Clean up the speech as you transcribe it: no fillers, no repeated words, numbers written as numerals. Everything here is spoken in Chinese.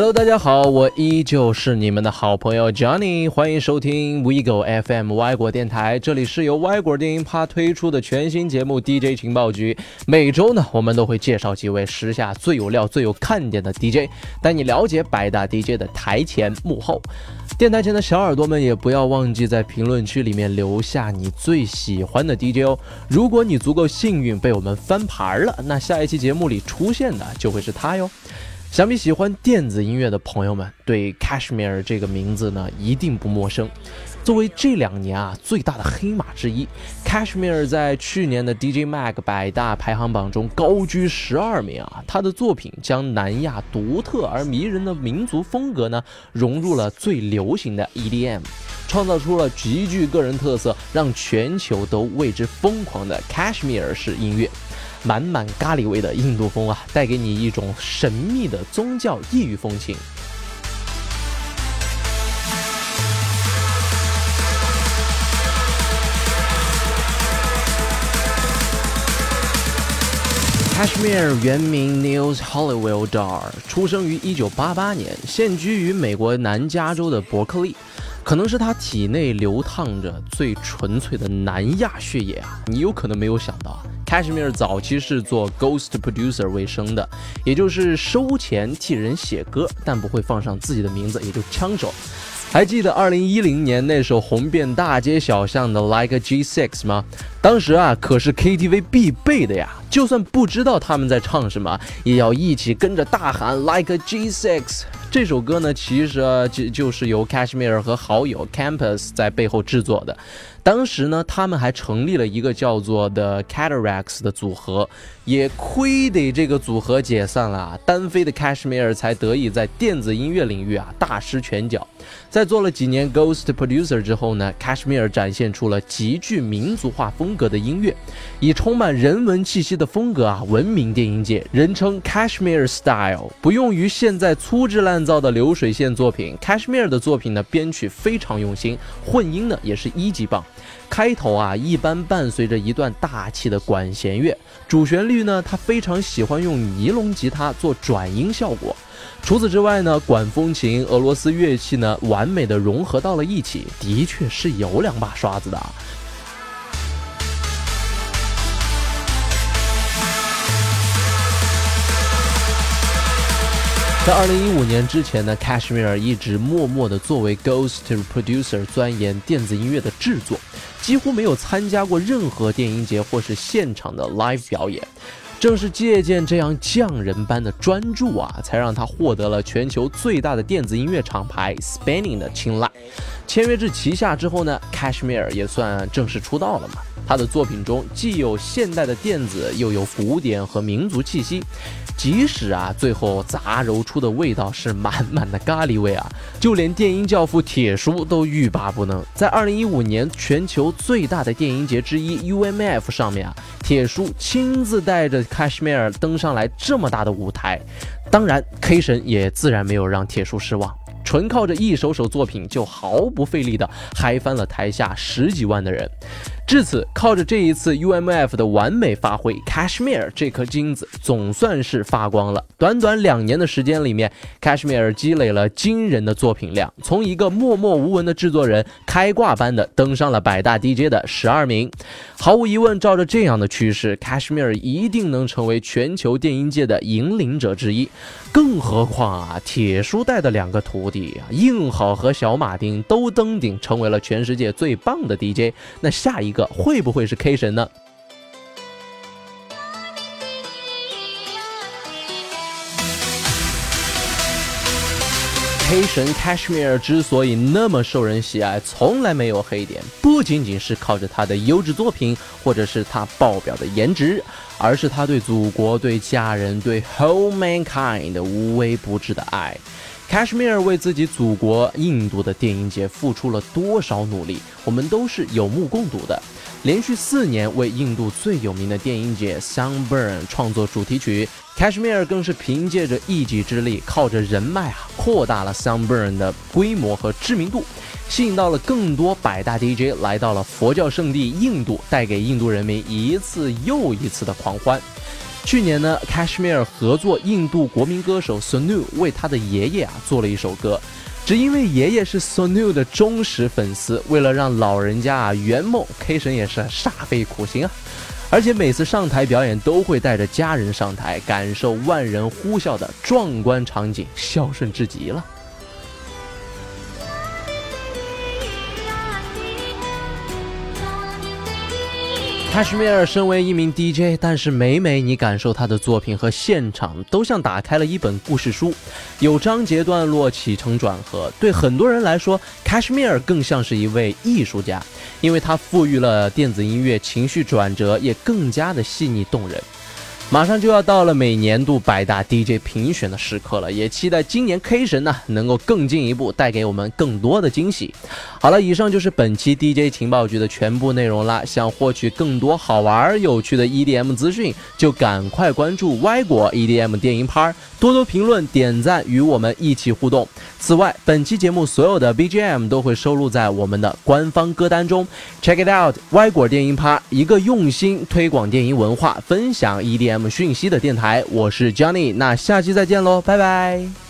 Hello， 大家好，我依旧是你们的好朋友 Johnny， 欢迎收听 WeGoFM 歪果电台，这里是由歪果电音趴推出的全新节目 DJ 情报局。每周呢，我们都会介绍几位时下最有料、最有看点的 DJ， 带你了解百大 DJ 的台前幕后。电台前的小耳朵们也不要忘记在评论区里面留下你最喜欢的 DJ 哦。如果你足够幸运被我们翻牌了，那下一期节目里出现的就会是他哟。想必喜欢电子音乐的朋友们对 KSHMR 这个名字呢一定不陌生。作为这2年最大的黑马之一， KSHMR 在去年的 DJ Mag 百大排行榜中高居12名啊。他的作品将南亚独特而迷人的民族风格呢融入了最流行的 EDM， 创造出了极具个人特色让全球都为之疯狂的 KSHMR 式音乐。满满咖喱味的印度风啊，带给你一种神秘的宗教异域风情。KSHMR 原名 Niles Hollowell-Dhar， 出生于1988年，现居于美国南加州的伯克利。可能是他体内流淌着最纯粹的南亚血液啊！你有可能没有想到 KSHMR 早期是做 Ghost Producer 为生的，也就是收钱替人写歌，但不会放上自己的名字，也就枪手。还记得2010年那首红遍大街小巷的 Like a G6 吗？当时啊可是 KTV 必备的呀，就算不知道他们在唱什么，也要一起跟着大喊 Like a G6。 这首歌呢其实就是由 KSHMR 和好友 Campus 在背后制作的。当时呢他们还成立了一个叫做 The Cataracts 的组合，也亏得这个组合解散了，单飞的 KSHMR 才得以在电子音乐领域大施拳脚。在做了几年 Ghost Producer 之后呢， KSHMR 展现出了极具民族化风格的音乐，以充满人文气息的风格闻名电音界，人称 KSHMR Style。 不用于现在粗制滥造的流水线作品， KSHMR 的作品呢编曲非常用心，混音呢也是一级棒。开头一般伴随着一段大气的管弦乐，主旋律呢他非常喜欢用尼龙吉他做转音效果。除此之外呢，管风琴、俄罗斯乐器呢完美的融合到了一起，的确是有2把刷子的。在2015年之前呢 ，KSHMR 一直默默地作为 Ghost Producer 钻研电子音乐的制作，几乎没有参加过任何电音节或是现场的 live 表演。正是借鉴这样匠人般的专注才让他获得了全球最大的电子音乐厂牌 Spinnin' 的青睐。签约至旗下之后呢 ，KSHMR 也算正式出道了嘛。他的作品中既有现代的电子，又有古典和民族气息。即使最后杂糅出的味道是满满的咖喱味就连电音教父铁叔都欲罢不能。在2015年全球最大的电音节之一 UMF 上面铁叔亲自带着 KSHMR 登上来这么大的舞台，当然 K 神也自然没有让铁叔失望，纯靠着一首首作品就毫不费力地嗨翻了台下10几万的人。至此，靠着这一次 UMF 的完美发挥， KSHMR 这颗金子总算是发光了。短短2年的时间里面， KSHMR 积累了惊人的作品量，从一个默默无闻的制作人开挂般的登上了百大 DJ 的12名。毫无疑问，照着这样的趋势， KSHMR 一定能成为全球电音界的引领者之一。更何况铁叔带的2个徒弟硬好和小马丁都登顶成为了全世界最棒的 DJ， 那下一个会不会是 K 神呢？黑神 KSHMR 之所以那么受人喜爱，从来没有黑点，不仅仅是靠着他的优质作品或者是他爆表的颜值，而是他对祖国、对家人、对 whole mankind 无微不至的爱。 KSHMR 为自己祖国印度的电音节付出了多少努力，我们都是有目共睹的。连续4年为印度最有名的电音节 Sunburn 创作主题曲， KSHMR 更是凭借着一己之力，靠着人脉扩大了 Sunburn 的规模和知名度，吸引到了更多百大 DJ 来到了佛教圣地印度，带给印度人民一次又一次的狂欢。去年呢 ，KSHMR 合作印度国民歌手 Sanu 为他的爷爷做了一首歌。只因为爷爷是 Sanu 的忠实粉丝，为了让老人家圆梦 ，K 神也是煞费苦心啊。而且每次上台表演都会带着家人上台，感受万人呼啸的壮观场景，孝顺至极了。KSHMR 身为一名 DJ， 但是每每你感受他的作品和现场，都像打开了一本故事书，有章节段落、起承转合。对很多人来说 ，KSHMR 更像是一位艺术家，因为他赋予了电子音乐情绪转折，也更加的细腻动人。马上就要到了每年度百大 DJ 评选的时刻了，也期待今年 K 神呢能够更进一步，带给我们更多的惊喜。好了，以上就是本期 DJ 情报局的全部内容啦。想获取更多好玩有趣的 EDM 资讯，就赶快关注歪果 EDM 电音趴，多多评论点赞，与我们一起互动。此外，本期节目所有的 BGM 都会收录在我们的官方歌单中。Check it out， 歪果电音趴，一个用心推广电音文化、分享 EDM 讯息的电台。我是 Johnny， 那下期再见喽，拜拜。